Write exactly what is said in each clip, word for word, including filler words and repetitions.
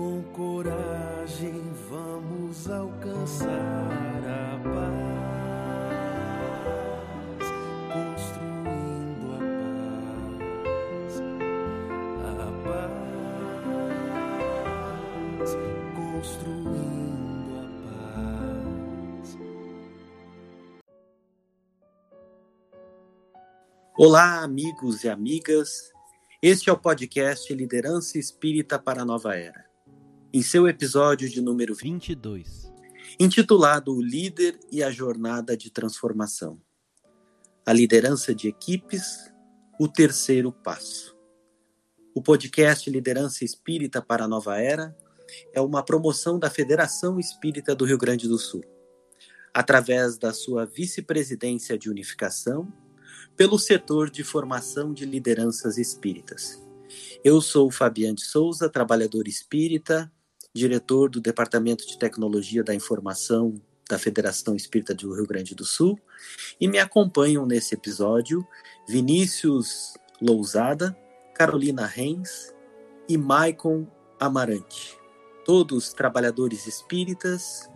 com coragem vamos alcançar a paz, construindo a paz, a paz, construindo a paz. Olá, amigos e amigas. Este é o podcast Liderança Espírita para a Nova Era, em seu episódio de número vinte e dois, intitulado O Líder e a Jornada de Transformação, a liderança de equipes, o terceiro passo. O podcast Liderança Espírita para a Nova Era é uma promoção da Federação Espírita do Rio Grande do Sul, através da sua vice-presidência de unificação, pelo setor de formação de lideranças espíritas. Eu sou Fabiane Souza, trabalhador espírita, diretor do Departamento de Tecnologia da Informação da Federação Espírita do Rio Grande do Sul, e me acompanham nesse episódio Vinícius Lousada, Carolina Renz e Maicon Amarante, todos trabalhadores espíritas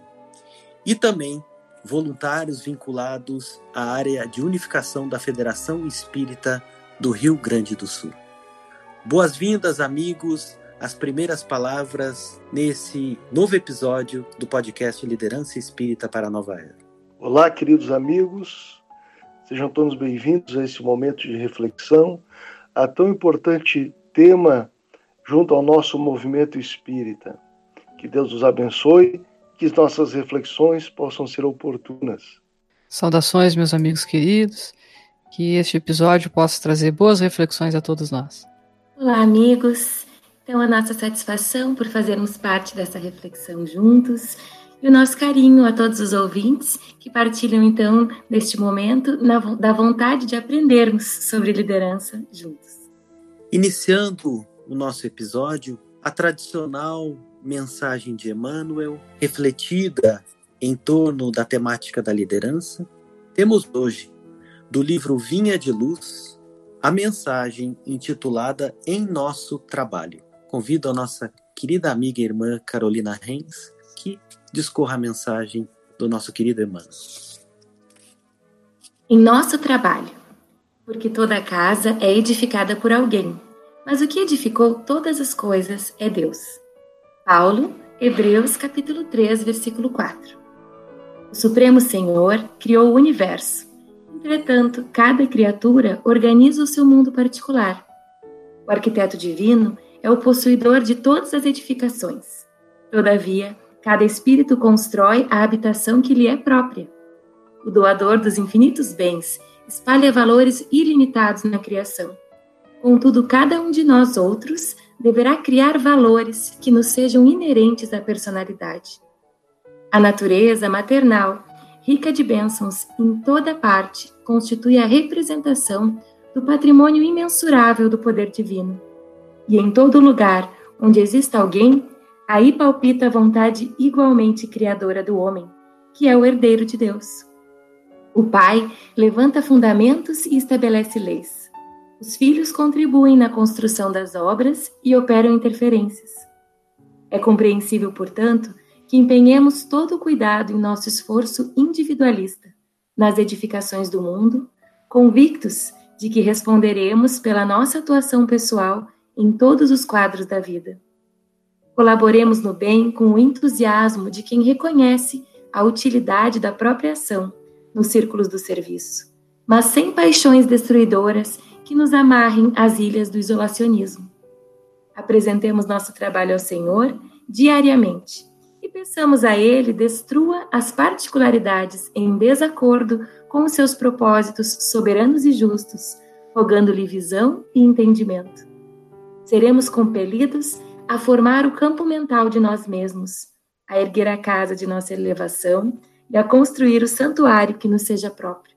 e também voluntários vinculados à área de unificação da Federação Espírita do Rio Grande do Sul. Boas-vindas, amigos, às primeiras palavras nesse novo episódio do podcast Liderança Espírita para a Nova Era. Olá, queridos amigos, sejam todos bem-vindos a esse momento de reflexão, a tão importante tema junto ao nosso movimento espírita. Que Deus os abençoe. Que nossas reflexões possam ser oportunas. Saudações, meus amigos queridos, que este episódio possa trazer boas reflexões a todos nós. Olá, amigos. Então, a nossa satisfação por fazermos parte dessa reflexão juntos e o nosso carinho a todos os ouvintes que partilham, então, neste momento, na, da vontade de aprendermos sobre liderança juntos. Iniciando o nosso episódio, a tradicional mensagem de Emmanuel, refletida em torno da temática da liderança, temos hoje, do livro Vinha de Luz, a mensagem intitulada Em Nosso Trabalho. Convido a nossa querida amiga e irmã Carolina Hens que discorra a mensagem do nosso querido Emmanuel. Em nosso trabalho, porque toda casa é edificada por alguém, mas o que edificou todas as coisas é Deus. Paulo, Hebreus, capítulo três, versículo quatro. O Supremo Senhor criou o universo. Entretanto, cada criatura organiza o seu mundo particular. O arquiteto divino é o possuidor de todas as edificações. Todavia, cada espírito constrói a habitação que lhe é própria. O doador dos infinitos bens espalha valores ilimitados na criação. Contudo, cada um de nós outros deverá criar valores que nos sejam inerentes à personalidade. A natureza maternal, rica de bênçãos em toda parte, constitui a representação do patrimônio imensurável do poder divino. E em todo lugar onde exista alguém, aí palpita a vontade igualmente criadora do homem, que é o herdeiro de Deus. O Pai levanta fundamentos e estabelece leis. Os filhos contribuem na construção das obras e operam interferências. É compreensível, portanto, que empenhemos todo o cuidado em nosso esforço individualista, nas edificações do mundo, convictos de que responderemos pela nossa atuação pessoal em todos os quadros da vida. Colaboremos no bem com o entusiasmo de quem reconhece a utilidade da própria ação nos círculos do serviço, mas sem paixões destruidoras que nos amarrem às ilhas do isolacionismo. Apresentemos nosso trabalho ao Senhor diariamente e peçamos a Ele destrua as particularidades em desacordo com os seus propósitos soberanos e justos, rogando-lhe visão e entendimento. Seremos compelidos a formar o campo mental de nós mesmos, a erguer a casa de nossa elevação e a construir o santuário que nos seja próprio.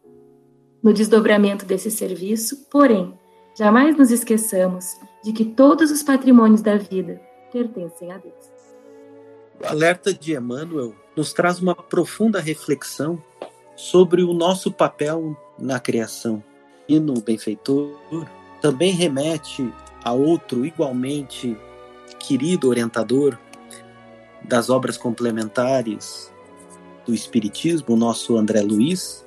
No desdobramento desse serviço, porém, jamais nos esqueçamos de que todos os patrimônios da vida pertencem a Deus. O alerta de Emmanuel nos traz uma profunda reflexão sobre o nosso papel na criação. E no benfeitor também remete a outro igualmente querido orientador das obras complementares do Espiritismo, o nosso André Luiz,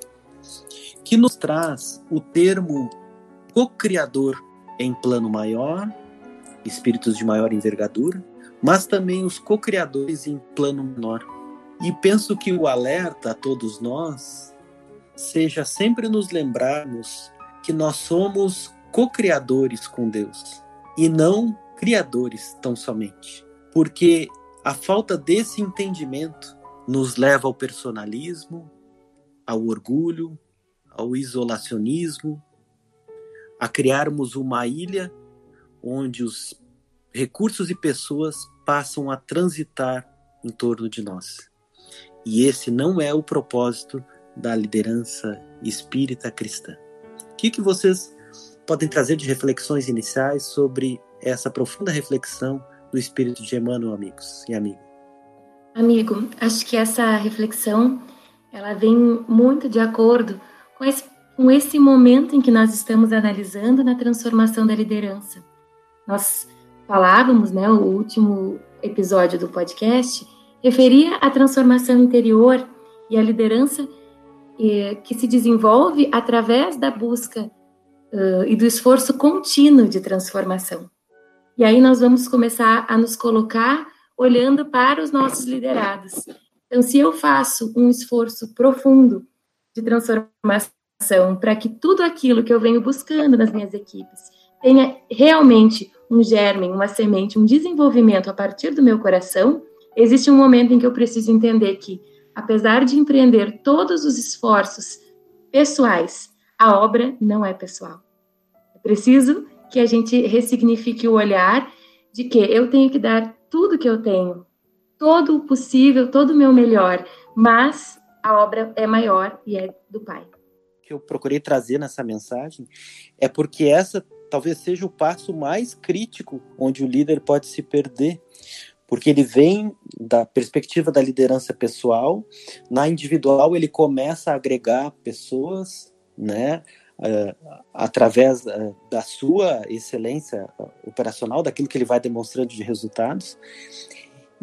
que nos traz o termo co-criador em plano maior, espíritos de maior envergadura, mas também os co-criadores em plano menor. E penso que o alerta a todos nós seja sempre nos lembrarmos que nós somos co-criadores com Deus e não criadores tão somente. Porque a falta desse entendimento nos leva ao personalismo, ao orgulho, ao isolacionismo, a criarmos uma ilha onde os recursos e pessoas passam a transitar em torno de nós. E esse não é o propósito da liderança espírita cristã. O que, que vocês podem trazer de reflexões iniciais sobre essa profunda reflexão do Espírito de Emmanuel, amigos e amigas? Amigo, acho que essa reflexão ela vem muito de acordo com esse, com esse momento em que nós estamos analisando na transformação da liderança. Nós falávamos, né, o último episódio do podcast referia à transformação interior e à liderança eh, que se desenvolve através da busca uh, e do esforço contínuo de transformação. E aí nós vamos começar a nos colocar olhando para os nossos liderados. Então, se eu faço um esforço profundo de transformação para que tudo aquilo que eu venho buscando nas minhas equipes tenha realmente um germen, uma semente, um desenvolvimento a partir do meu coração, existe um momento em que eu preciso entender que, apesar de empreender todos os esforços pessoais, a obra não é pessoal. É preciso que a gente ressignifique o olhar de que eu tenho que dar tudo que eu tenho, todo o possível, todo o meu melhor, mas a obra é maior e é do Pai. O que eu procurei trazer nessa mensagem é porque essa talvez seja o passo mais crítico onde o líder pode se perder, porque ele vem da perspectiva da liderança pessoal, na individual ele começa a agregar pessoas, né? Uh, através uh, da sua excelência operacional, daquilo que ele vai demonstrando de resultados.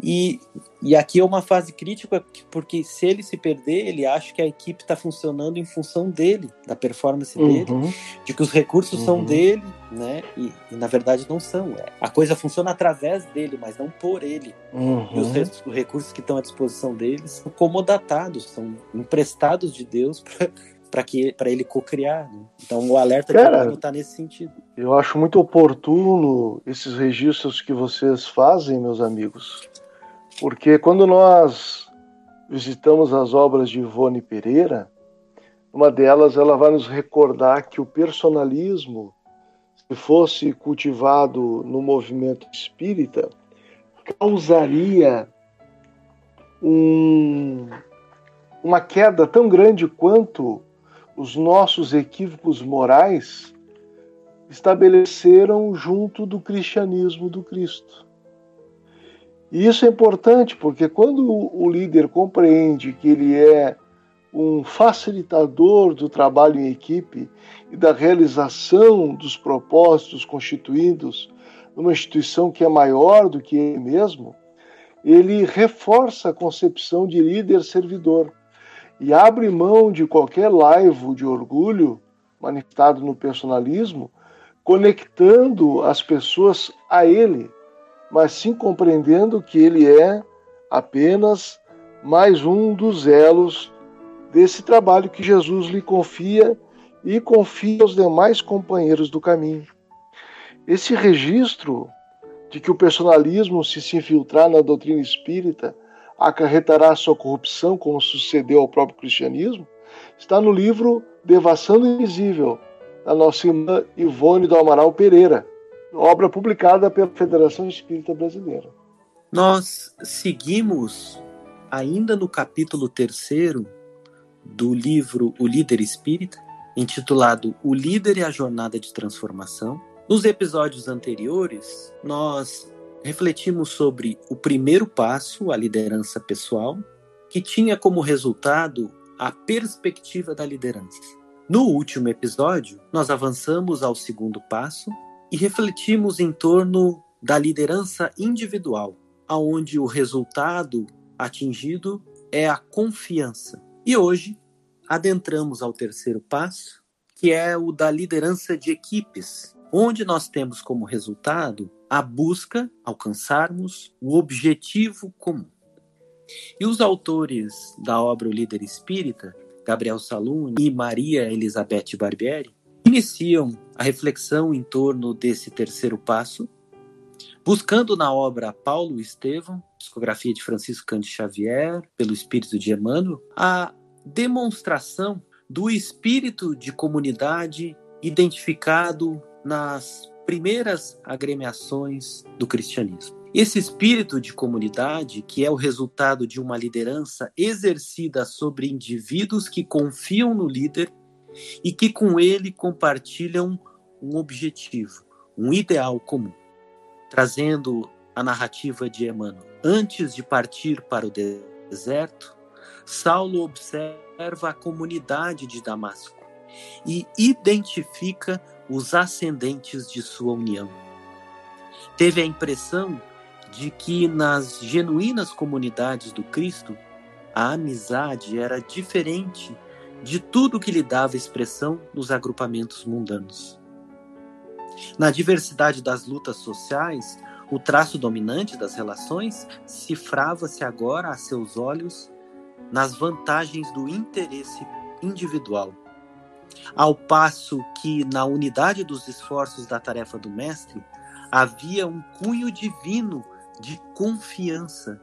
E, e aqui é uma fase crítica, porque se ele se perder, ele acha que a equipe está funcionando em função dele, da performance uhum. dele, de que os recursos uhum. são dele, né? E, e na verdade não são. A coisa funciona através dele, mas não por ele. Uhum. E os, res, os recursos que estão à disposição dele são comodatados, são emprestados de Deus para... para que para ele co-criar, né? Então o alerta não está nesse sentido. Eu acho muito oportuno esses registros que vocês fazem, meus amigos, porque quando nós visitamos as obras de Yvonne Pereira, uma delas ela vai nos recordar que o personalismo, se fosse cultivado no movimento espírita, causaria um... uma queda tão grande quanto os nossos equívocos morais estabeleceram junto do cristianismo do Cristo. E isso é importante, porque quando o líder compreende que ele é um facilitador do trabalho em equipe e da realização dos propósitos constituídos numa instituição que é maior do que ele mesmo, ele reforça a concepção de líder-servidor e abre mão de qualquer laivo de orgulho manifestado no personalismo, conectando as pessoas a ele, mas sim compreendendo que ele é apenas mais um dos elos desse trabalho que Jesus lhe confia e confia aos demais companheiros do caminho. Esse registro de que o personalismo, se se infiltrar na doutrina espírita, acarretará sua corrupção, como sucedeu ao próprio cristianismo, está no livro Devassando o Invisível, da nossa irmã Yvonne do Amaral Pereira, obra publicada pela Federação Espírita Brasileira. Nós seguimos, ainda no capítulo terceiro do livro O Líder Espírita, intitulado O Líder e a Jornada de Transformação. Nos episódios anteriores, nós refletimos sobre o primeiro passo, a liderança pessoal, que tinha como resultado a perspectiva da liderança. No último episódio, nós avançamos ao segundo passo e refletimos em torno da liderança individual, onde o resultado atingido é a confiança. E hoje adentramos ao terceiro passo, que é o da liderança de equipes, onde nós temos como resultado a busca, alcançarmos o objetivo comum. E os autores da obra O Líder Espírita, Gabriel Salum e Maria Elizabeth Barbieri, iniciam a reflexão em torno desse terceiro passo, buscando na obra Paulo Estevam, psicografia de Francisco Cândido Xavier, pelo Espírito de Emmanuel, a demonstração do espírito de comunidade identificado nas primeiras agremiações do cristianismo. Esse espírito de comunidade, que é o resultado de uma liderança exercida sobre indivíduos que confiam no líder e que com ele compartilham um objetivo, um ideal comum. Trazendo a narrativa de Emmanuel, antes de partir para o deserto, Saulo observa a comunidade de Damasco e identifica os ascendentes de sua união. Teve a impressão de que nas genuínas comunidades do Cristo, a amizade era diferente de tudo que lhe dava expressão nos agrupamentos mundanos. Na diversidade das lutas sociais, o traço dominante das relações cifrava-se agora a seus olhos nas vantagens do interesse individual, ao passo que, na unidade dos esforços da tarefa do mestre, havia um cunho divino de confiança,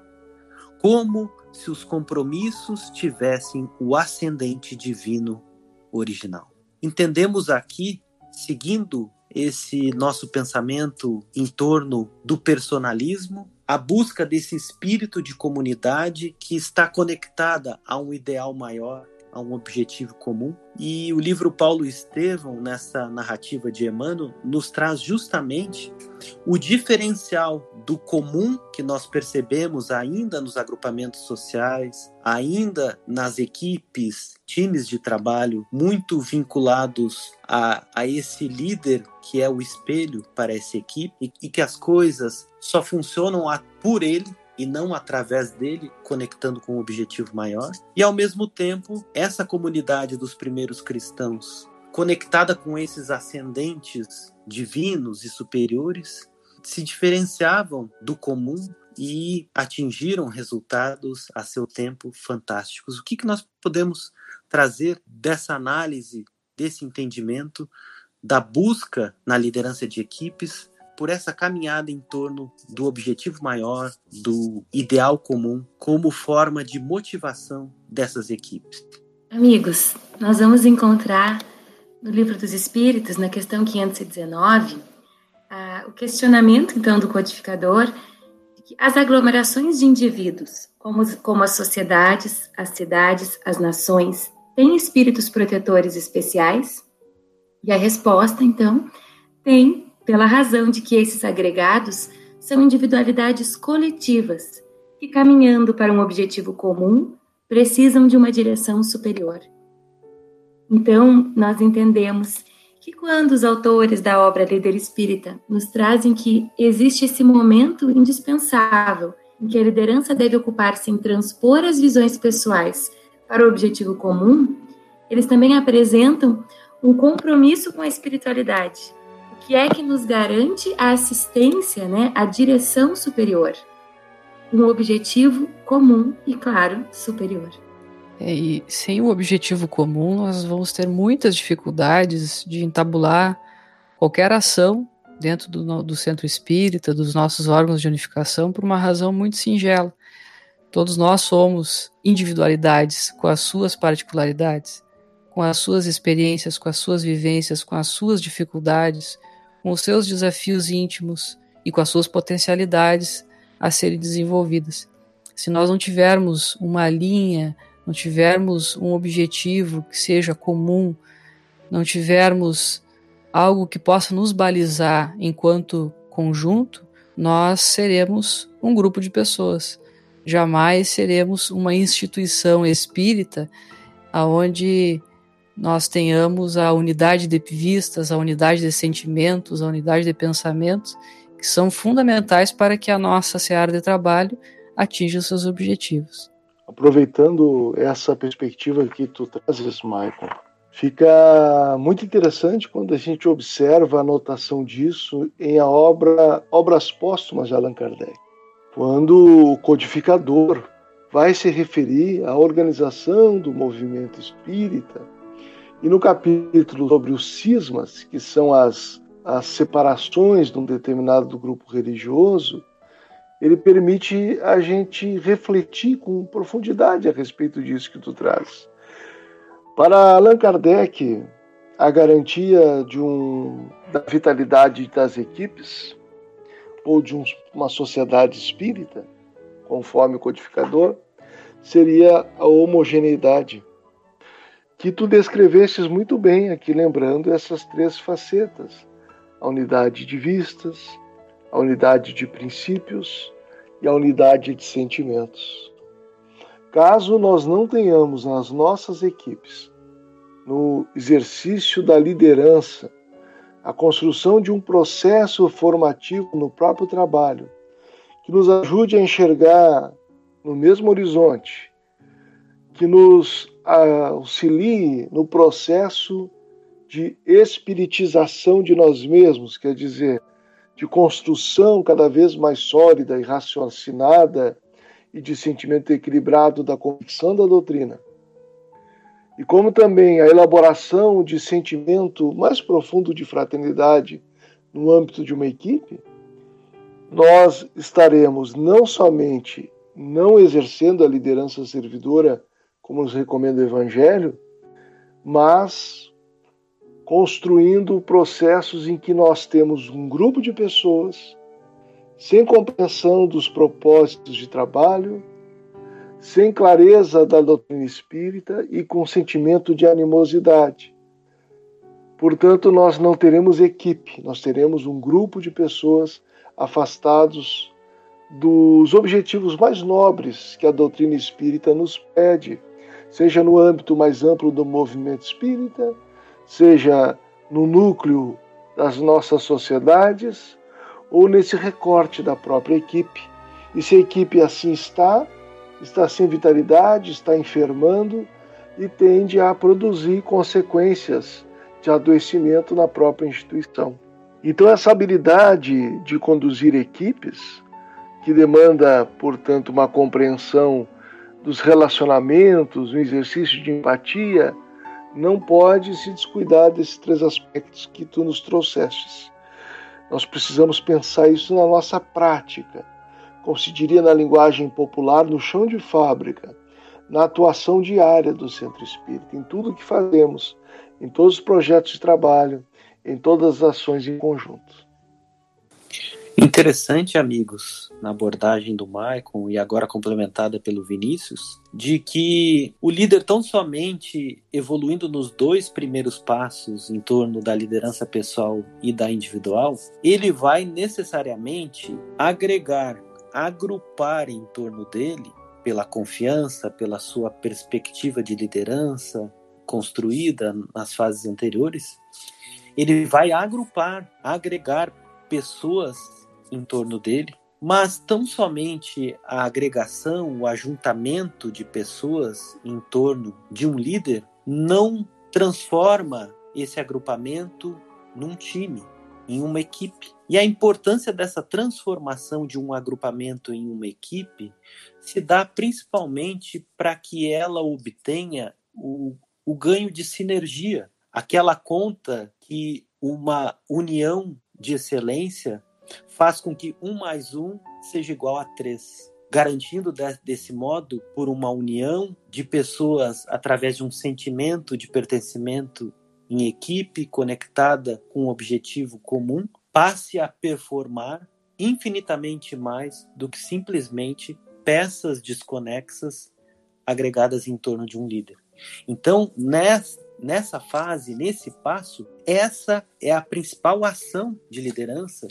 como se os compromissos tivessem o ascendente divino original. Entendemos aqui, seguindo esse nosso pensamento em torno do personalismo, a busca desse espírito de comunidade que está conectada a um ideal maior, a um objetivo comum. E o livro Paulo Estevam, nessa narrativa de Emmanuel, nos traz justamente o diferencial do comum que nós percebemos ainda nos agrupamentos sociais, ainda nas equipes, times de trabalho, muito vinculados a, a esse líder que é o espelho para essa equipe, e, e que as coisas só funcionam a, por ele, e não através dele, conectando com um objetivo maior. E, ao mesmo tempo, essa comunidade dos primeiros cristãos, conectada com esses ascendentes divinos e superiores, se diferenciavam do comum e atingiram resultados, a seu tempo, fantásticos. O que que nós podemos trazer dessa análise, desse entendimento, da busca na liderança de equipes, por essa caminhada em torno do objetivo maior, do ideal comum, como forma de motivação dessas equipes? Amigos, nós vamos encontrar no Livro dos Espíritos, na questão quinhentos e dezenove, ah, o questionamento, então, do codificador, de que as aglomerações de indivíduos, como, como as sociedades, as cidades, as nações, têm espíritos protetores especiais? E a resposta, então, tem, pela razão de que esses agregados são individualidades coletivas que, caminhando para um objetivo comum, precisam de uma direção superior. Então, nós entendemos que quando os autores da obra Líder Espírita nos trazem que existe esse momento indispensável em que a liderança deve ocupar-se em transpor as visões pessoais para o objetivo comum, eles também apresentam um compromisso com a espiritualidade, que é que nos garante a assistência, né, a direção superior, um objetivo comum e, claro, superior. É, e sem o objetivo comum, nós vamos ter muitas dificuldades de entabular qualquer ação dentro do, do centro espírita, dos nossos órgãos de unificação, por uma razão muito singela. Todos nós somos individualidades com as suas particularidades, com as suas experiências, com as suas vivências, com as suas dificuldades, com os seus desafios íntimos e com as suas potencialidades a serem desenvolvidas. Se nós não tivermos uma linha, não tivermos um objetivo que seja comum, não tivermos algo que possa nos balizar enquanto conjunto, nós seremos um grupo de pessoas. Jamais seremos uma instituição espírita onde nós tenhamos a unidade de vistas, a unidade de sentimentos, a unidade de pensamentos que são fundamentais para que a nossa seara de trabalho atinja os seus objetivos. Aproveitando essa perspectiva que tu trazes, Maicon, fica muito interessante quando a gente observa a anotação disso em a obra Obras Póstumas de Allan Kardec, quando o codificador vai se referir à organização do movimento espírita, e no capítulo sobre os cismas, que são as, as separações de um determinado grupo religioso, ele permite a gente refletir com profundidade a respeito disso que tu traz. Para Allan Kardec, a garantia de um, da vitalidade das equipes ou de um, uma sociedade espírita, conforme o codificador, seria a homogeneidade, que tu descrevestes muito bem aqui, lembrando essas três facetas: a unidade de vistas, a unidade de princípios e a unidade de sentimentos. Caso nós não tenhamos nas nossas equipes, no exercício da liderança, a construção de um processo formativo no próprio trabalho, que nos ajude a enxergar no mesmo horizonte, que nos auxilie no processo de espiritização de nós mesmos, quer dizer, de construção cada vez mais sólida e raciocinada e de sentimento equilibrado da convicção da doutrina. E como também a elaboração de sentimento mais profundo de fraternidade no âmbito de uma equipe, nós estaremos não somente não exercendo a liderança servidora, como nos recomenda o Evangelho, mas construindo processos em que nós temos um grupo de pessoas sem compreensão dos propósitos de trabalho, sem clareza da doutrina espírita e com sentimento de animosidade. Portanto, nós não teremos equipe, nós teremos um grupo de pessoas afastados dos objetivos mais nobres que a doutrina espírita nos pede, seja no âmbito mais amplo do movimento espírita, seja no núcleo das nossas sociedades ou nesse recorte da própria equipe. E se a equipe assim está, está sem vitalidade, está enfermando e tende a produzir consequências de adoecimento na própria instituição. Então essa habilidade de conduzir equipes, que demanda, portanto, uma compreensão dos relacionamentos, um exercício de empatia, não pode se descuidar desses três aspectos que tu nos trouxestes. Nós precisamos pensar isso na nossa prática, como se diria na linguagem popular, no chão de fábrica, na atuação diária do Centro Espírita, em tudo que fazemos, em todos os projetos de trabalho, em todas as ações em conjunto. Interessante, amigos, na abordagem do Maicon e agora complementada pelo Vinícius, de que o líder tão somente evoluindo nos dois primeiros passos em torno da liderança pessoal e da individual, ele vai necessariamente agregar, agrupar em torno dele, pela confiança, pela sua perspectiva de liderança construída nas fases anteriores, ele vai agrupar, agregar pessoas em torno dele, mas tão somente a agregação, o ajuntamento de pessoas em torno de um líder não transforma esse agrupamento num time, em uma equipe. E a importância dessa transformação de um agrupamento em uma equipe se dá principalmente para que ela obtenha o, o ganho de sinergia, aquela conta que uma união de excelência faz com que um mais um seja igual a três, garantindo desse modo por uma união de pessoas através de um sentimento de pertencimento em equipe conectada com um objetivo comum, passe a performar infinitamente mais do que simplesmente peças desconexas agregadas em torno de um líder. Então, nessa Nessa fase, nesse passo, essa é a principal ação de liderança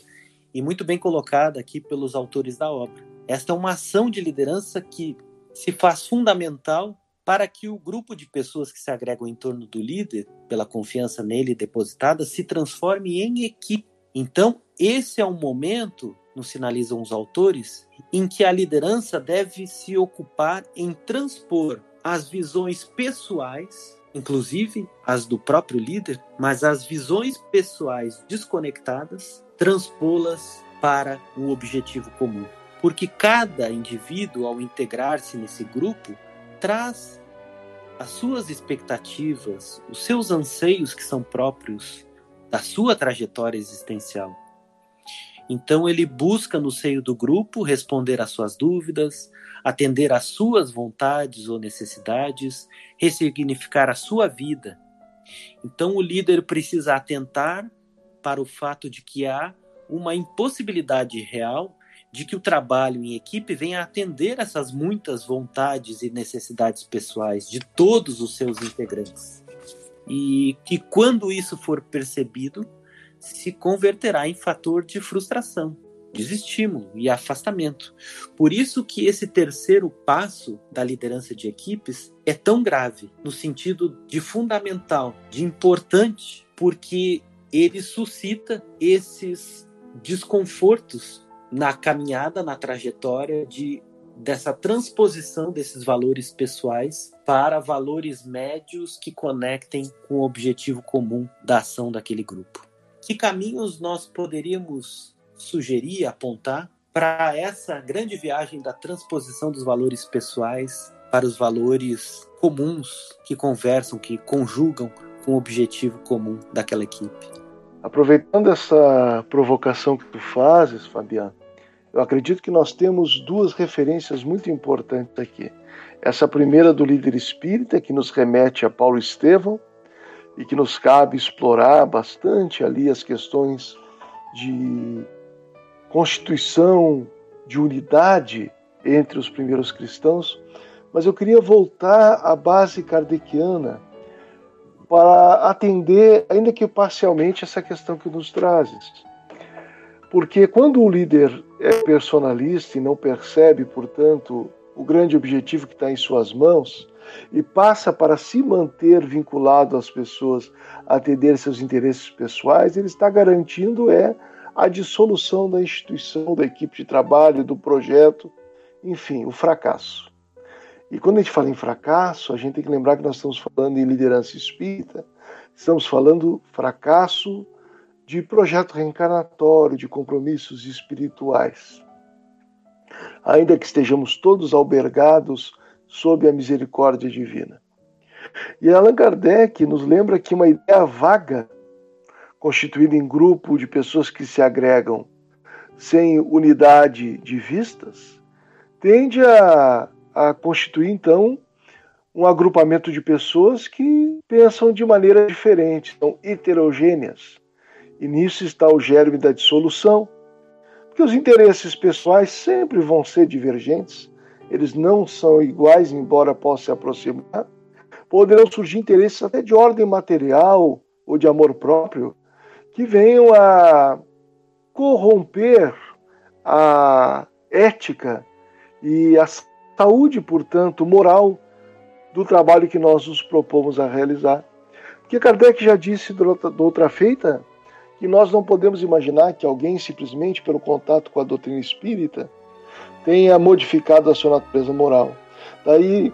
e muito bem colocada aqui pelos autores da obra. Esta é uma ação de liderança que se faz fundamental para que o grupo de pessoas que se agregam em torno do líder, pela confiança nele depositada, se transforme em equipe. Então, Esse é um momento, nos sinalizam os autores, em que a liderança deve se ocupar em transpor as visões pessoais, inclusive as do próprio líder, mas as visões pessoais desconectadas, transpô-las para um objetivo comum. Porque cada indivíduo, ao integrar-se nesse grupo, traz as suas expectativas, os seus anseios que são próprios da sua trajetória existencial. Então ele busca no seio do grupo responder às suas dúvidas, atender às suas vontades ou necessidades, ressignificar a sua vida. Então o líder precisa atentar para o fato de que há uma impossibilidade real de que o trabalho em equipe venha atender essas muitas vontades e necessidades pessoais de todos os seus integrantes. E que quando isso for percebido, se converterá em fator de frustração, desestímulo e afastamento. Por isso que esse terceiro passo da liderança de equipes é tão grave, no sentido de fundamental, de importante, porque ele suscita esses desconfortos na caminhada, na trajetória de, dessa transposição desses valores pessoais para valores médios que conectem com o objetivo comum da ação daquele grupo. Que caminhos nós poderíamos sugerir, apontar para essa grande viagem da transposição dos valores pessoais para os valores comuns que conversam, que conjugam com o objetivo comum daquela equipe? Aproveitando essa provocação que tu fazes, Fabiano, eu acredito que nós temos duas referências muito importantes aqui. Essa primeira do líder espírita, que nos remete a Paulo Estevam, e que nos cabe explorar bastante ali as questões de constituição, de unidade entre os primeiros cristãos. Mas eu queria voltar à base kardeciana para atender, ainda que parcialmente, essa questão que nos trazes. Porque quando o líder é personalista e não percebe, portanto, o grande objetivo que está em suas mãos, e passa para se manter vinculado às pessoas, atender seus interesses pessoais, ele está garantindo é a dissolução da instituição, da equipe de trabalho, do projeto, enfim, o fracasso. E quando a gente fala em fracasso, a gente tem que lembrar que nós estamos falando em liderança espírita, estamos falando fracasso de projeto reencarnatório, de compromissos espirituais. Ainda que estejamos todos albergados sob a misericórdia divina. E Allan Kardec nos lembra que uma ideia vaga, constituída em grupo de pessoas que se agregam sem unidade de vistas, tende a, a constituir, então, um agrupamento de pessoas que pensam de maneira diferente, são heterogêneas. E nisso está o germe da dissolução, porque os interesses pessoais sempre vão ser divergentes. Eles não são iguais, embora possam se aproximar. Poderão surgir interesses até de ordem material ou de amor próprio que venham a corromper a ética e a saúde, portanto, moral do trabalho que nós nos propomos a realizar. Porque Kardec já disse, de outra feita, que nós não podemos imaginar que alguém, simplesmente pelo contato com a doutrina espírita, tenha modificado a sua natureza moral. Daí,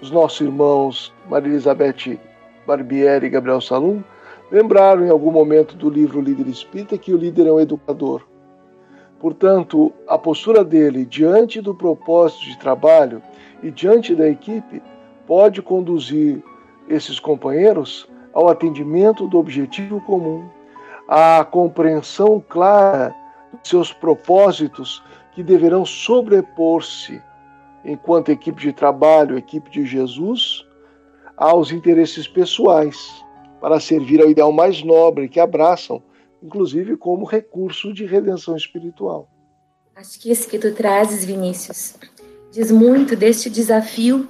os nossos irmãos Maria Elizabeth Barbieri e Gabriel Salum lembraram em algum momento do livro O Líder Espírita que o líder é um educador. Portanto, a postura dele diante do propósito de trabalho e diante da equipe pode conduzir esses companheiros ao atendimento do objetivo comum, à compreensão clara dos seus propósitos que deverão sobrepor-se, enquanto equipe de trabalho, equipe de Jesus, aos interesses pessoais, para servir ao ideal mais nobre que abraçam, inclusive como recurso de redenção espiritual. Acho que isso que tu trazes, Vinícius, diz muito deste desafio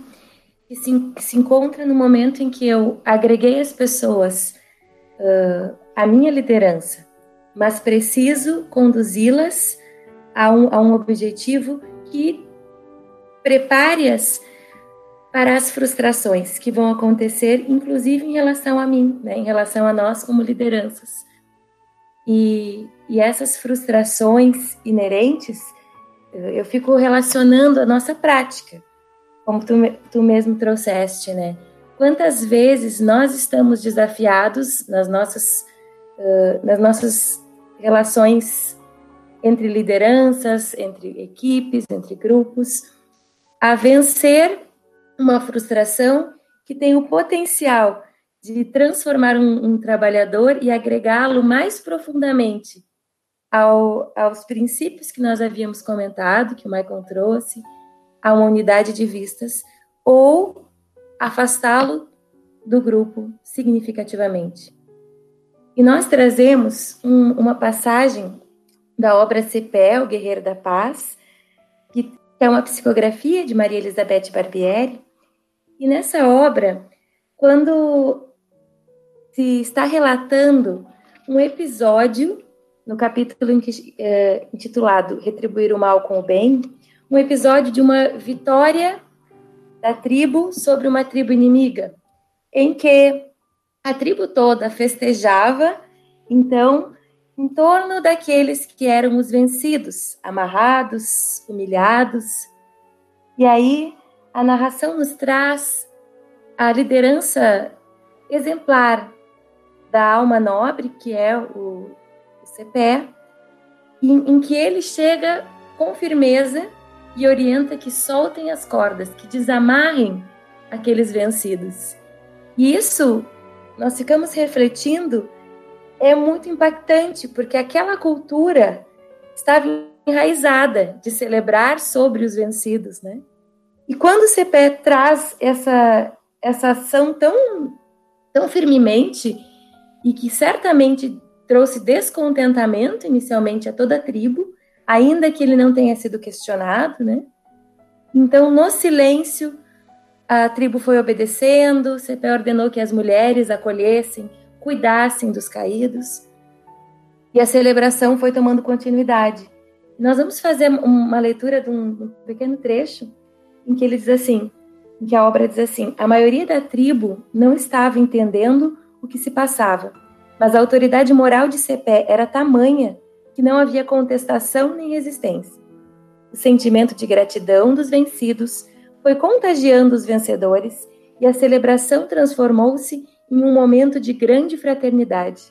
que se, que se encontra no momento em que eu agreguei as pessoas uh, à minha liderança, mas preciso conduzi-las A um, a um objetivo que prepare-as para as frustrações que vão acontecer, inclusive em relação a mim, né? Em relação a nós como lideranças. E, E essas frustrações inerentes, eu fico relacionando a nossa prática, como tu, tu mesmo trouxeste, né? Quantas vezes nós estamos desafiados nas nossas, uh, nas nossas relações entre lideranças, entre equipes, entre grupos, a vencer uma frustração que tem o potencial de transformar um, um trabalhador e agregá-lo mais profundamente Ao, aos princípios que nós havíamos comentado, que o Maicon trouxe, a uma unidade de vistas, ou afastá-lo do grupo significativamente. E nós trazemos um, uma passagem da obra Cepel, O Guerreiro da Paz, que é uma psicografia de Maria Elizabeth Barbieri, e nessa obra, quando se está relatando um episódio no capítulo intitulado Retribuir o Mal com o Bem, um episódio de uma vitória da tribo sobre uma tribo inimiga, em que a tribo toda festejava, então, em torno daqueles que eram os vencidos, amarrados, humilhados. E aí, a narração nos traz a liderança exemplar da alma nobre, que é o Sepé, em, em que ele chega com firmeza e orienta que soltem as cordas, que desamarrem aqueles vencidos. E isso, nós ficamos refletindo, é muito impactante, porque aquela cultura estava enraizada de celebrar sobre os vencidos, né? E quando o Sepé traz essa, essa ação tão, tão firmemente, e que certamente trouxe descontentamento inicialmente a toda a tribo, ainda que ele não tenha sido questionado, né? Então, no silêncio, a tribo foi obedecendo, Cepé ordenou que as mulheres acolhessem, cuidassem dos caídos, e a celebração foi tomando continuidade. Nós vamos fazer uma leitura de um pequeno trecho em que ele diz assim, em que a obra diz assim: a maioria da tribo não estava entendendo o que se passava, mas a autoridade moral de Sepé era tamanha que não havia contestação nem resistência. O sentimento de gratidão dos vencidos foi contagiando os vencedores e a celebração transformou-se em um momento de grande fraternidade.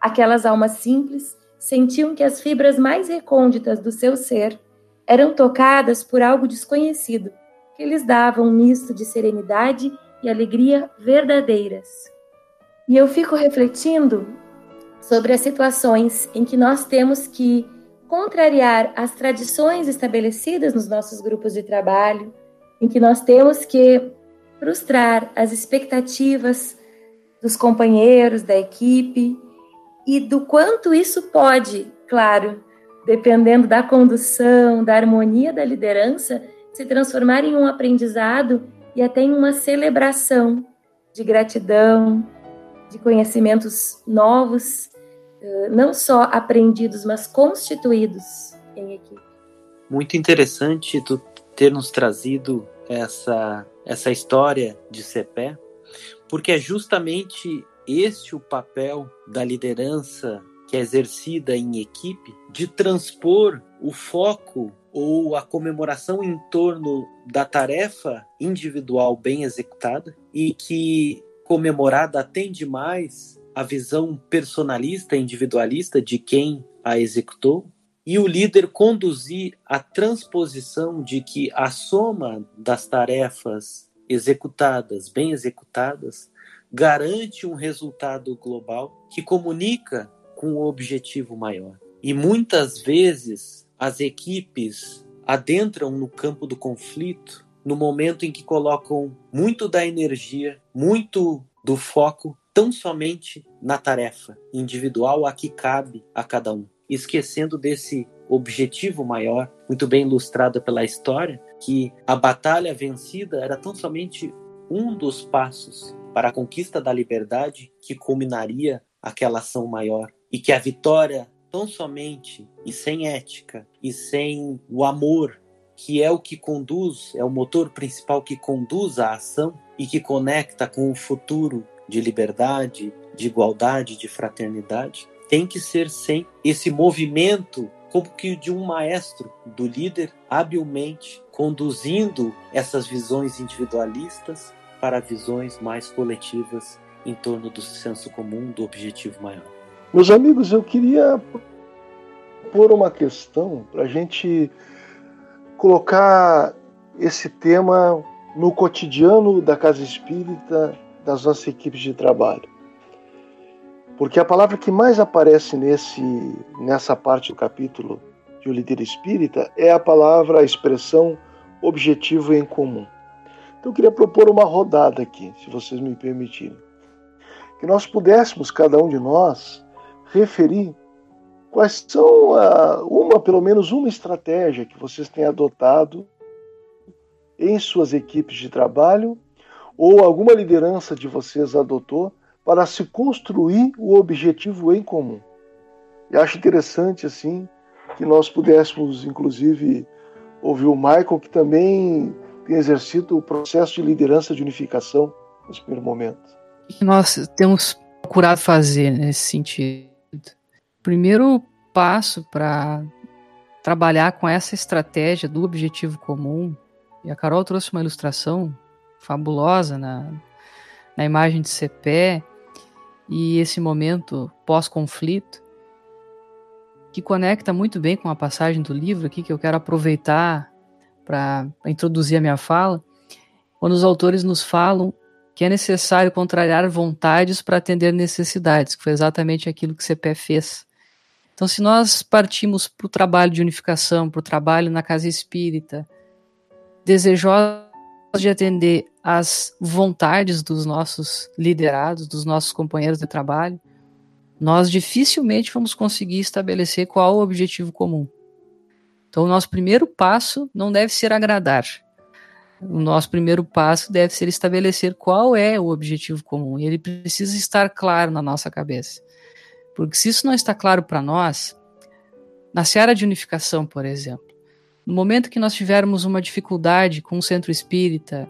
Aquelas almas simples sentiam que as fibras mais recônditas do seu ser eram tocadas por algo desconhecido, que lhes dava um misto de serenidade e alegria verdadeiras. E eu fico refletindo sobre as situações em que nós temos que contrariar as tradições estabelecidas nos nossos grupos de trabalho, em que nós temos que frustrar as expectativas dos companheiros, da equipe, e do quanto isso pode, claro, dependendo da condução, da harmonia da liderança, se transformar em um aprendizado e até em uma celebração de gratidão, de conhecimentos novos, não só aprendidos, mas constituídos em equipe. Muito interessante tu ter nos trazido essa, essa história de Sepé, porque é justamente este o papel da liderança que é exercida em equipe, de transpor o foco ou a comemoração em torno da tarefa individual bem executada, e que comemorada atende mais a visão personalista, individualista de quem a executou, e o líder conduzir a transposição de que a soma das tarefas executadas, bem executadas, garante um resultado global que comunica com um objetivo maior. E muitas vezes as equipes adentram no campo do conflito no momento em que colocam muito da energia, muito do foco, tão somente na tarefa individual a que cabe a cada um, esquecendo desse objetivo maior, muito bem ilustrado pela história, que a batalha vencida era tão somente um dos passos para a conquista da liberdade que culminaria aquela ação maior, e que a vitória tão somente e sem ética e sem o amor, que é o que conduz, é o motor principal que conduz a ação e que conecta com o futuro de liberdade, de igualdade, de fraternidade, tem que ser sem esse movimento como que de um maestro, do líder, habilmente conduzindo essas visões individualistas para visões mais coletivas em torno do senso comum, do objetivo maior. Meus amigos, eu queria pôr uma questão para a gente colocar esse tema no cotidiano da Casa Espírita, das nossas equipes de trabalho. Porque a palavra que mais aparece nesse, nessa parte do capítulo de O Líder Espírita é a palavra, a expressão objetivo em comum. Então eu queria propor uma rodada aqui, se vocês me permitirem. Que nós pudéssemos, cada um de nós, referir quais são, a, uma, pelo menos uma estratégia que vocês têm adotado em suas equipes de trabalho ou alguma liderança de vocês adotou para se construir o objetivo em comum. E acho interessante, assim, que nós pudéssemos, inclusive, ouvir o Maicon, que também tem exercido o processo de liderança de unificação nesse primeiro momento. O que nós temos procurado fazer nesse sentido? O primeiro passo para trabalhar com essa estratégia do objetivo comum, e a Carol trouxe uma ilustração fabulosa na, na imagem de Sepé, e esse momento pós-conflito, que conecta muito bem com a passagem do livro aqui, que eu quero aproveitar para introduzir a minha fala, quando os autores nos falam que é necessário contrariar vontades para atender necessidades, que foi exatamente aquilo que o Cepé fez. Então, se nós partimos para o trabalho de unificação, para o trabalho na Casa Espírita, desejosos de atender às vontades dos nossos liderados, dos nossos companheiros de trabalho, nós dificilmente vamos conseguir estabelecer qual o objetivo comum. Então, o nosso primeiro passo não deve ser agradar. O nosso primeiro passo deve ser estabelecer qual é o objetivo comum. E ele precisa estar claro na nossa cabeça. Porque se isso não está claro para nós, na seara de unificação, por exemplo, no momento que nós tivermos uma dificuldade com o centro espírita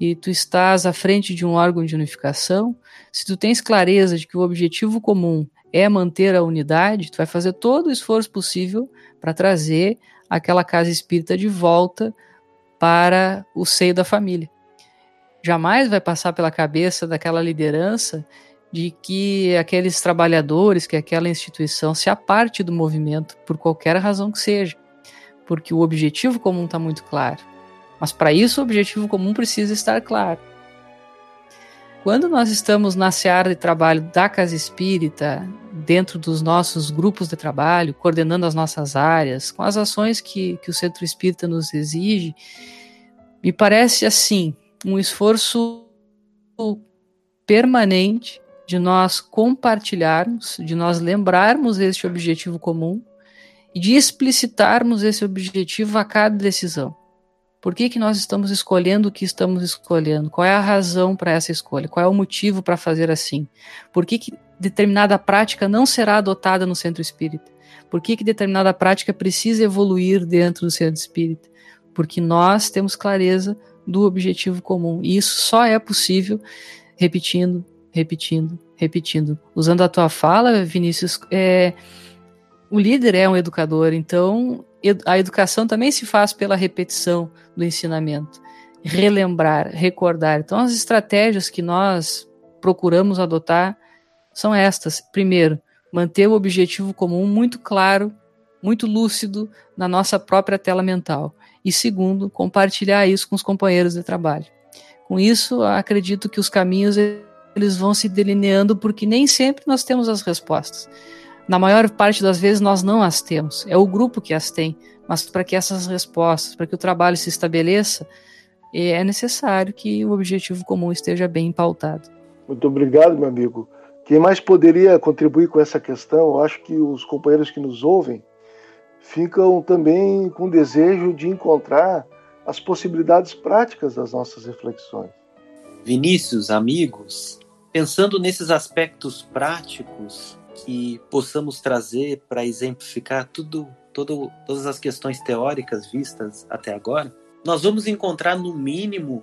e tu estás à frente de um órgão de unificação, se tu tens clareza de que o objetivo comum é manter a unidade, tu vai fazer todo o esforço possível para trazer aquela casa espírita de volta para o seio da família. Jamais vai passar pela cabeça daquela liderança de que aqueles trabalhadores, que aquela instituição se aparte do movimento por qualquer razão que seja, porque o objetivo comum está muito claro. Mas para isso o objetivo comum precisa estar claro. Quando nós estamos na seara de trabalho da Casa Espírita, dentro dos nossos grupos de trabalho, coordenando as nossas áreas, com as ações que, que o Centro Espírita nos exige, me parece assim, um esforço permanente de nós compartilharmos, de nós lembrarmos este objetivo comum e de explicitarmos esse objetivo a cada decisão. Por que que nós estamos escolhendo o que estamos escolhendo? Qual é a razão para essa escolha? Qual é o motivo para fazer assim? Por que que determinada prática não será adotada no centro espírita? Por que que determinada prática precisa evoluir dentro do centro espírita? Porque nós temos clareza do objetivo comum. E isso só é possível repetindo, repetindo, repetindo. Usando a tua fala, Vinícius, é, o líder é um educador, então a educação também se faz pela repetição do ensinamento, relembrar, recordar. Então, as estratégias que nós procuramos adotar são estas. Primeiro, manter o objetivo comum muito claro, muito lúcido na nossa própria tela mental. E segundo, compartilhar isso com os companheiros de trabalho. Com isso, acredito que os caminhos eles vão se delineando, porque nem sempre nós temos as respostas. Na maior parte das vezes nós não as temos, é o grupo que as tem, mas para que essas respostas, para que o trabalho se estabeleça, é necessário que o objetivo comum esteja bem pautado. Muito obrigado, meu amigo. Quem mais poderia contribuir com essa questão? Eu acho que os companheiros que nos ouvem ficam também com desejo de encontrar as possibilidades práticas das nossas reflexões. Vinícius, amigos, pensando nesses aspectos práticos que possamos trazer para exemplificar tudo, todo, todas as questões teóricas vistas até agora, nós vamos encontrar no mínimo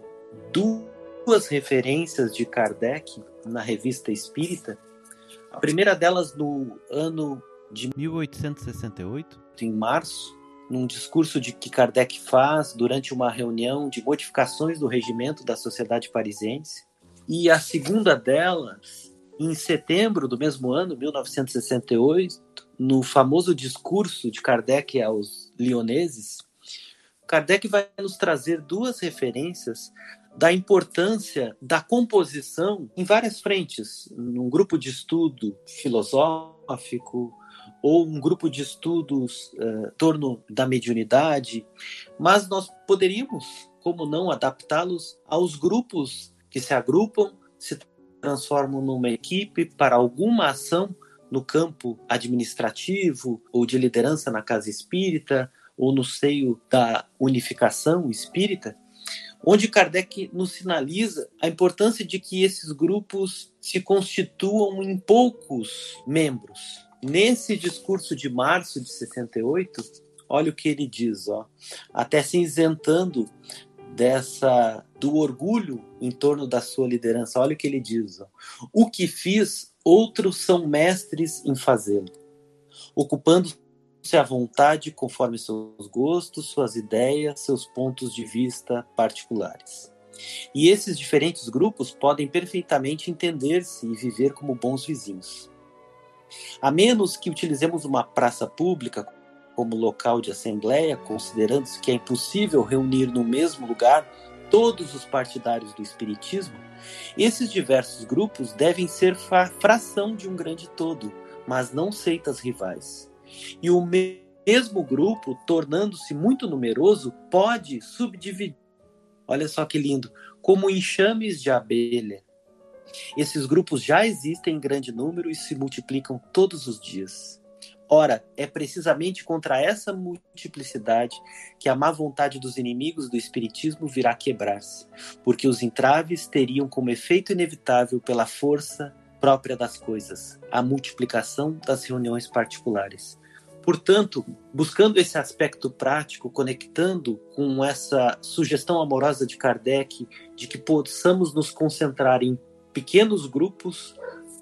duas referências de Kardec na Revista Espírita A primeira delas no ano de mil oitocentos e sessenta e oito, em março, num discurso de que Kardec faz durante uma reunião de modificações do regimento da Sociedade Parisiense. E a segunda delas, em setembro do mesmo ano, mil novecentos e sessenta e oito, no famoso discurso de Kardec aos lioneses, Kardec vai nos trazer duas referências da importância da composição em várias frentes, num grupo de estudo filosófico ou um grupo de estudos em uh, torno da mediunidade, mas nós poderíamos, como não, adaptá-los aos grupos que se agrupam, se transformam numa equipe para alguma ação no campo administrativo ou de liderança na casa espírita ou no seio da unificação espírita, onde Kardec nos sinaliza a importância de que esses grupos se constituam em poucos membros. Nesse discurso de março de sessenta e oito, olha o que ele diz, ó, até se isentando dessa, do orgulho em torno da sua liderança. Olha o que ele diz, ó, o que fiz, outros são mestres em fazê-lo, ocupando-se à vontade conforme seus gostos, suas ideias, seus pontos de vista particulares. E esses diferentes grupos podem perfeitamente entender-se e viver como bons vizinhos. A menos que utilizemos uma praça pública como local de assembleia, considerando-se que é impossível reunir no mesmo lugar todos os partidários do espiritismo, esses diversos grupos devem ser fração de um grande todo, mas não seitas rivais. E o mesmo grupo, tornando-se muito numeroso, pode subdividir, olha só que lindo, como enxames de abelha. Esses grupos já existem em grande número e se multiplicam todos os dias. Ora, é precisamente contra essa multiplicidade que a má vontade dos inimigos do espiritismo virá quebrar-se, porque os entraves teriam como efeito inevitável, pela força própria das coisas, a multiplicação das reuniões particulares. Portanto, buscando esse aspecto prático, conectando com essa sugestão amorosa de Kardec, de que possamos nos concentrar em pequenos grupos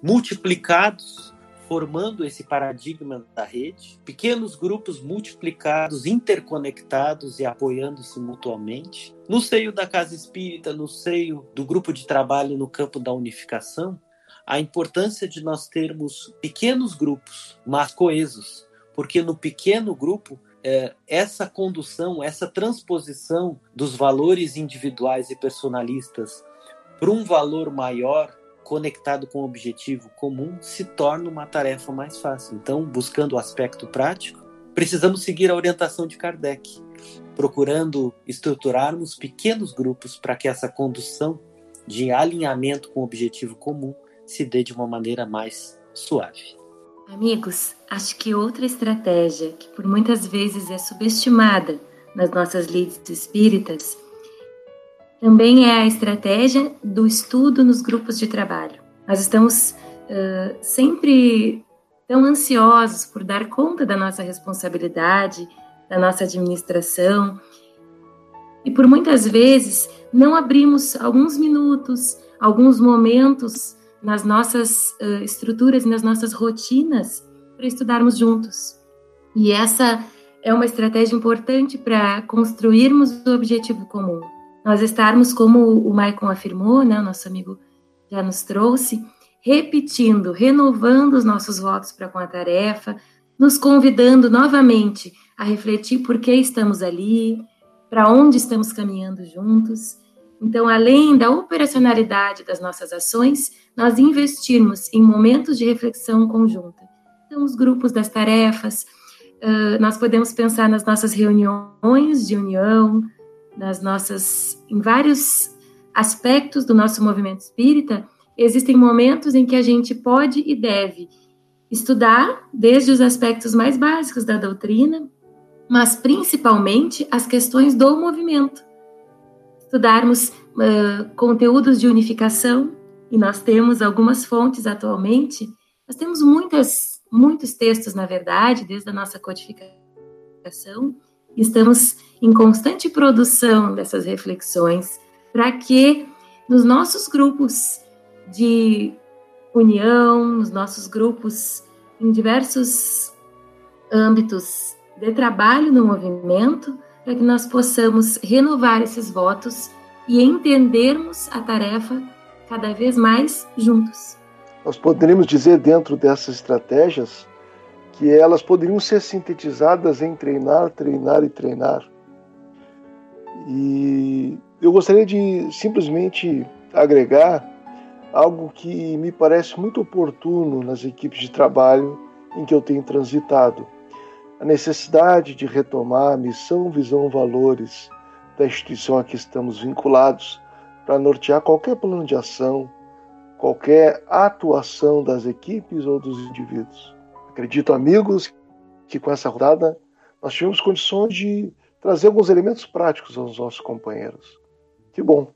multiplicados, formando esse paradigma da rede, pequenos grupos multiplicados, interconectados e apoiando-se mutuamente, no seio da casa espírita, no seio do grupo de trabalho no campo da unificação, a importância de nós termos pequenos grupos, mas coesos, porque no pequeno grupo, é, essa condução, essa transposição dos valores individuais e personalistas para um valor maior, conectado com o objetivo comum, se torna uma tarefa mais fácil. Então, buscando o aspecto prático, precisamos seguir a orientação de Kardec, procurando estruturarmos pequenos grupos para que essa condução de alinhamento com o objetivo comum se dê de uma maneira mais suave. Amigos, acho que outra estratégia que por muitas vezes é subestimada nas nossas lides espíritas também é a estratégia do estudo nos grupos de trabalho. Nós estamos uh, sempre tão ansiosos por dar conta da nossa responsabilidade, da nossa administração, e por muitas vezes não abrimos alguns minutos, alguns momentos nas nossas uh, estruturas e nas nossas rotinas para estudarmos juntos. E essa é uma estratégia importante para construirmos o objetivo comum. Nós estarmos, como o Maicon afirmou, né, o nosso amigo já nos trouxe, repetindo, renovando os nossos votos para com a tarefa, nos convidando novamente a refletir por que estamos ali, para onde estamos caminhando juntos. Então, além da operacionalidade das nossas ações, nós investirmos em momentos de reflexão conjunta. Então, os grupos das tarefas, nós podemos pensar nas nossas reuniões de união, nas nossas, em vários aspectos do nosso movimento espírita, existem momentos em que a gente pode e deve estudar desde os aspectos mais básicos da doutrina, mas principalmente as questões do movimento. Estudarmos uh, conteúdos de unificação, e nós temos algumas fontes atualmente, nós temos muitas, muitos textos, na verdade, desde a nossa codificação. Estamos em constante produção dessas reflexões para que nos nossos grupos de união, nos nossos grupos, em diversos âmbitos de trabalho no movimento, para que nós possamos renovar esses votos e entendermos a tarefa cada vez mais juntos. Nós poderíamos dizer, dentro dessas estratégias, que elas poderiam ser sintetizadas em treinar, treinar e treinar. E eu gostaria de simplesmente agregar algo que me parece muito oportuno nas equipes de trabalho em que eu tenho transitado. A necessidade de retomar a missão, visão, valores da instituição a que estamos vinculados para nortear qualquer plano de ação, qualquer atuação das equipes ou dos indivíduos. Acredito, amigos, que com essa rodada nós tivemos condições de trazer alguns elementos práticos aos nossos companheiros. Que bom!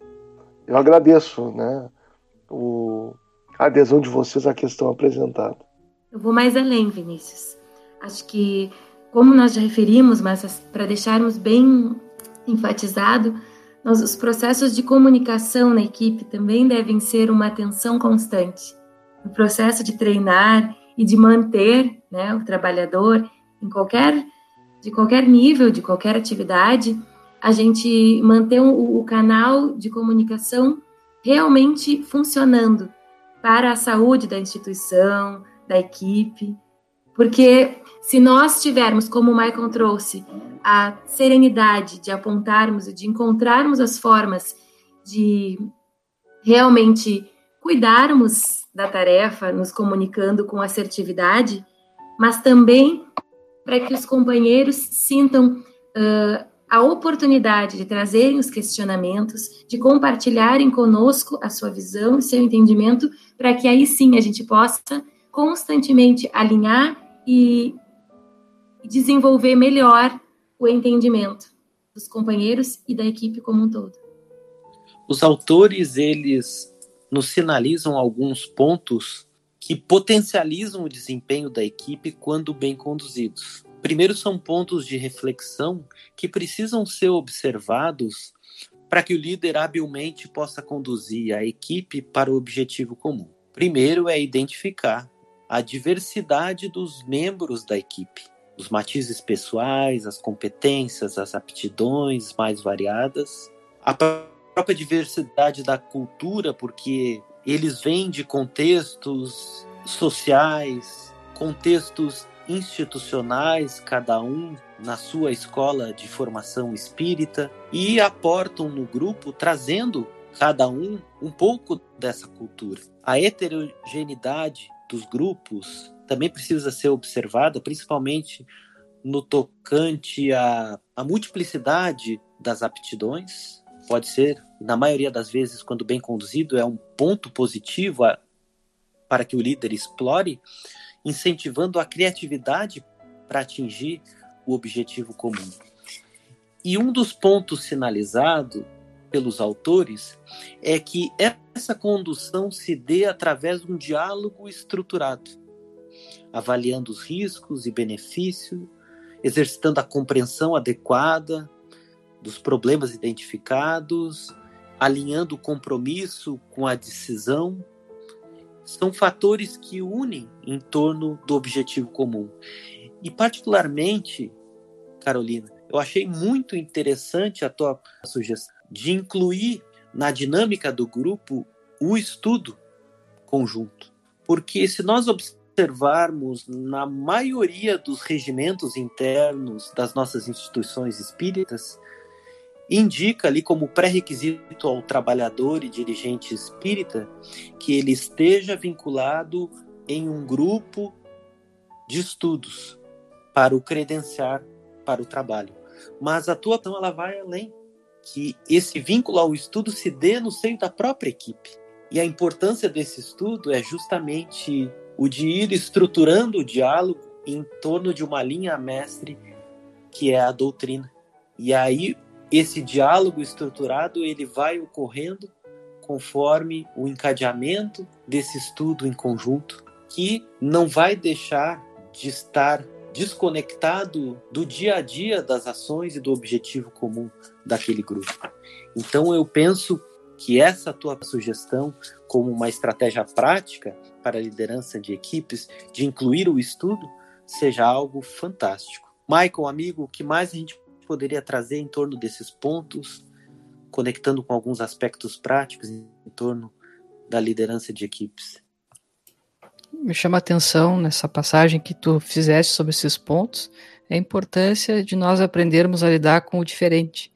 Eu agradeço, né, o, a adesão de vocês à questão apresentada. Eu vou mais além, Vinícius. Acho que, como nós já referimos, mas para deixarmos bem enfatizado, nós, os processos de comunicação na equipe também devem ser uma atenção constante. O processo de treinar e de manter, né, o trabalhador em qualquer, de qualquer nível, de qualquer atividade, a gente manter o, o canal de comunicação realmente funcionando para a saúde da instituição, da equipe, porque se nós tivermos, como o Maicon trouxe, a serenidade de apontarmos e de encontrarmos as formas de realmente cuidarmos da tarefa, nos comunicando com assertividade, mas também para que os companheiros sintam uh, a oportunidade de trazerem os questionamentos, de compartilharem conosco a sua visão e seu entendimento, para que aí sim a gente possa constantemente alinhar e desenvolver melhor o entendimento dos companheiros e da equipe como um todo. Os autores, eles nos sinalizam alguns pontos que potencializam o desempenho da equipe quando bem conduzidos. Primeiro, são pontos de reflexão que precisam ser observados para que o líder habilmente possa conduzir a equipe para o objetivo comum. Primeiro é identificar a diversidade dos membros da equipe, os matizes pessoais, as competências, as aptidões mais variadas, a própria diversidade da cultura, porque eles vêm de contextos sociais, contextos institucionais, cada um na sua escola de formação espírita, e aportam no grupo, trazendo cada um um pouco dessa cultura. A heterogeneidade dos grupos também precisa ser observada, principalmente no tocante à, à multiplicidade das aptidões. Pode ser, na maioria das vezes, quando bem conduzido, é um ponto positivo a, para que o líder explore, incentivando a criatividade para atingir o objetivo comum. E um dos pontos sinalizados pelos autores é que essa condução se dê através de um diálogo estruturado, avaliando os riscos e benefícios, exercitando a compreensão adequada dos problemas identificados, alinhando o compromisso com a decisão. São fatores que unem em torno do objetivo comum. E particularmente, Carolina, eu achei muito interessante a tua sugestão de incluir na dinâmica do grupo o estudo conjunto. Porque se nós observarmos na maioria dos regimentos internos das nossas instituições espíritas, indica ali como pré-requisito ao trabalhador e dirigente espírita que ele esteja vinculado em um grupo de estudos para o credenciar para o trabalho. Mas a tua ação, ela vai além, que esse vínculo ao estudo se dê no seio da própria equipe. E a importância desse estudo é justamente o de ir estruturando o diálogo em torno de uma linha mestre, que é a doutrina. E aí, esse diálogo estruturado, ele vai ocorrendo conforme o encadeamento desse estudo em conjunto, que não vai deixar de estar desconectado do dia a dia das ações e do objetivo comum daquele grupo. Então eu penso que essa tua sugestão, como uma estratégia prática, para a liderança de equipes, de incluir o estudo, seja algo fantástico. Maicon, amigo, o que mais a gente poderia trazer em torno desses pontos, conectando com alguns aspectos práticos em torno da liderança de equipes? Me chama a atenção nessa passagem que tu fizeste sobre esses pontos, é a importância de nós aprendermos a lidar com o diferente.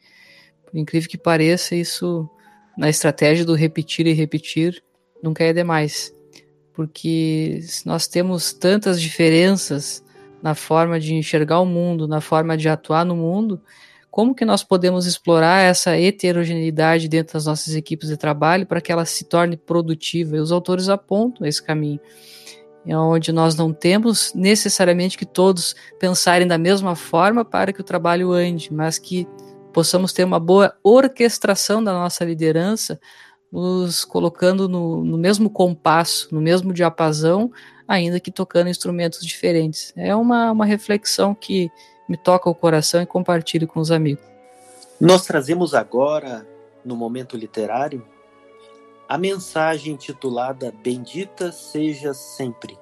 Por incrível que pareça, isso na estratégia do repetir e repetir nunca é demais, porque nós temos tantas diferenças na forma de enxergar o mundo, na forma de atuar no mundo, como que nós podemos explorar essa heterogeneidade dentro das nossas equipes de trabalho para que ela se torne produtiva? E os autores apontam esse caminho, é onde nós não temos necessariamente que todos pensarem da mesma forma para que o trabalho ande, mas que possamos ter uma boa orquestração da nossa liderança, nos colocando no, no mesmo compasso, no mesmo diapasão, ainda que tocando instrumentos diferentes. É uma, uma reflexão que me toca o coração e compartilho com os amigos. Nós trazemos agora, no momento literário, a mensagem intitulada Bendita Seja Sempre,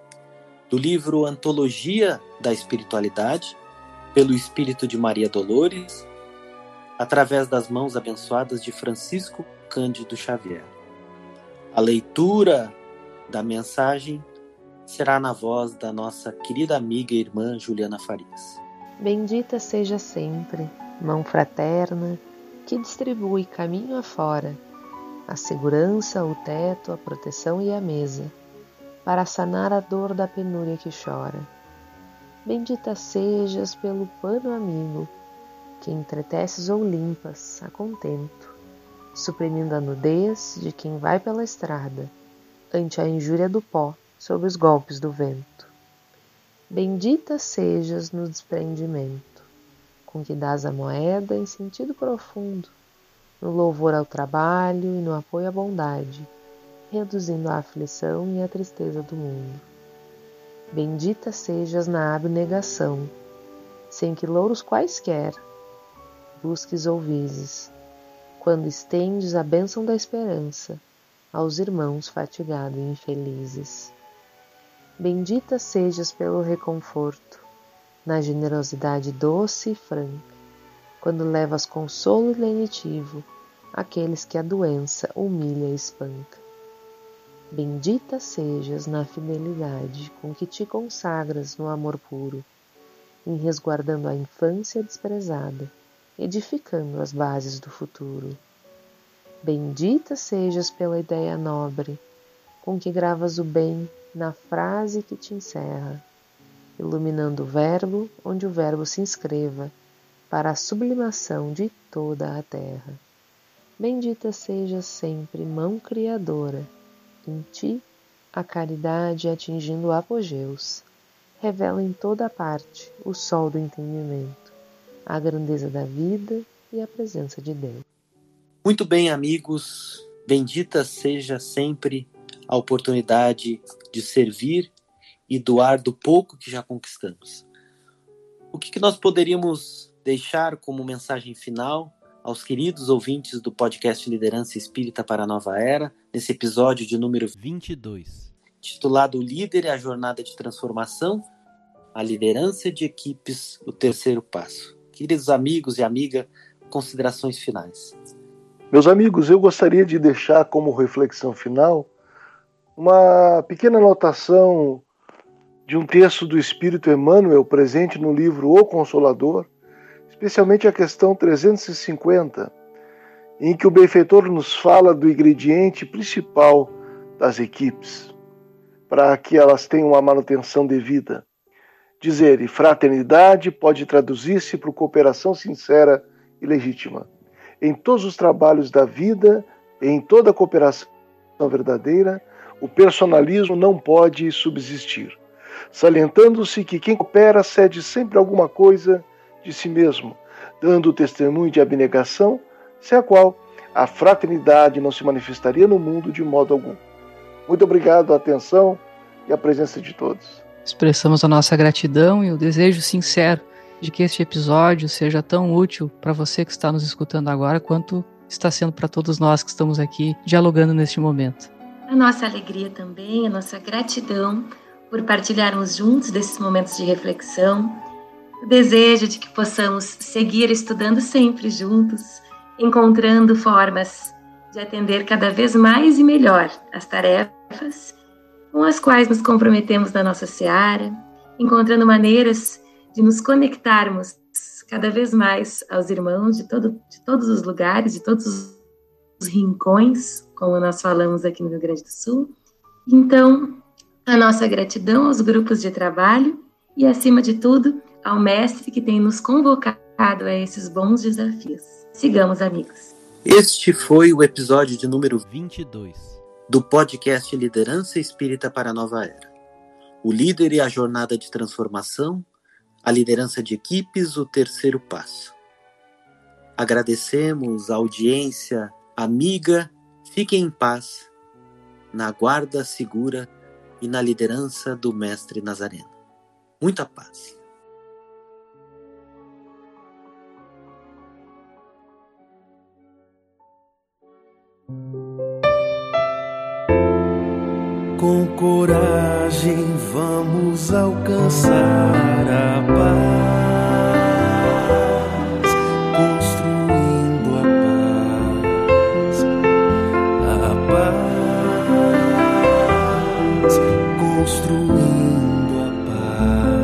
do livro Antologia da Espiritualidade, pelo Espírito de Maria Dolores, através das mãos abençoadas de Francisco Cândido Xavier. A leitura da mensagem será na voz da nossa querida amiga e irmã Juliana Farias. Bendita seja sempre, mão fraterna, que distribui caminho afora, a segurança, o teto, a proteção e a mesa, para sanar a dor da penúria que chora. Bendita sejas pelo pano amigo, que entreteces ou limpas a contento, suprimindo a nudez de quem vai pela estrada, ante a injúria do pó, sob os golpes do vento. Bendita sejas no desprendimento, com que dás a moeda em sentido profundo, no louvor ao trabalho e no apoio à bondade, reduzindo a aflição e a tristeza do mundo. Bendita sejas na abnegação, sem que louros quaisquer busques ou vises, quando estendes a bênção da esperança aos irmãos fatigados e infelizes. Bendita sejas pelo reconforto, na generosidade doce e franca, quando levas consolo e lenitivo àqueles que a doença humilha e espanca. Bendita sejas na fidelidade com que te consagras no amor puro, em resguardando a infância desprezada, edificando as bases do futuro. Bendita sejas pela ideia nobre, com que gravas o bem na frase que te encerra, iluminando o verbo onde o verbo se inscreva, para a sublimação de toda a terra. Bendita seja sempre, mão criadora, em ti a caridade atingindo apogeus, revela em toda parte o sol do entendimento, a grandeza da vida e a presença de Deus. Muito bem, amigos, bendita seja sempre a oportunidade de servir e doar do pouco que já conquistamos. O que, que nós poderíamos deixar como mensagem final aos queridos ouvintes do podcast Liderança Espírita para a Nova Era, nesse episódio de número vinte e dois, titulado O Líder e a Jornada de Transformação, a Liderança de Equipes, o Terceiro Passo? Queridos amigos e amiga, considerações finais. Meus amigos, eu gostaria de deixar como reflexão final uma pequena anotação de um texto do Espírito Emmanuel presente no livro O Consolador, especialmente a questão trezentos e cinquenta, em que o benfeitor nos fala do ingrediente principal das equipes, para que elas tenham uma manutenção devida. Diz ele, fraternidade pode traduzir-se por cooperação sincera e legítima. Em todos os trabalhos da vida, em toda cooperação verdadeira, o personalismo não pode subsistir, salientando-se que quem coopera cede sempre alguma coisa de si mesmo, dando testemunho de abnegação, sem a qual a fraternidade não se manifestaria no mundo de modo algum. Muito obrigado, a atenção e a presença de todos. Expressamos a nossa gratidão e o desejo sincero de que este episódio seja tão útil para você que está nos escutando agora, quanto está sendo para todos nós que estamos aqui dialogando neste momento. a nossa alegria também, a nossa gratidão por partilharmos juntos desses momentos de reflexão, o desejo de que possamos seguir estudando sempre juntos, encontrando formas de atender cada vez mais e melhor as tarefas com as quais nos comprometemos na nossa seara, encontrando maneiras de nos conectarmos cada vez mais aos irmãos de, todo, de todos os lugares, de todos os rincões, como nós falamos aqui no Rio Grande do Sul. Então, a nossa gratidão aos grupos de trabalho e, acima de tudo, ao mestre que tem nos convocado a esses bons desafios. Sigamos, amigos. Este foi o episódio de número vinte e dois do podcast Liderança Espírita para a Nova Era. O líder e a jornada de transformação, a liderança de equipes, o terceiro passo. Agradecemos a audiência amiga. Fiquem em paz, na guarda segura e na liderança do Mestre Nazareno. Muita paz. Com coragem vamos alcançar a paz, construindo a paz, a paz, construindo a paz.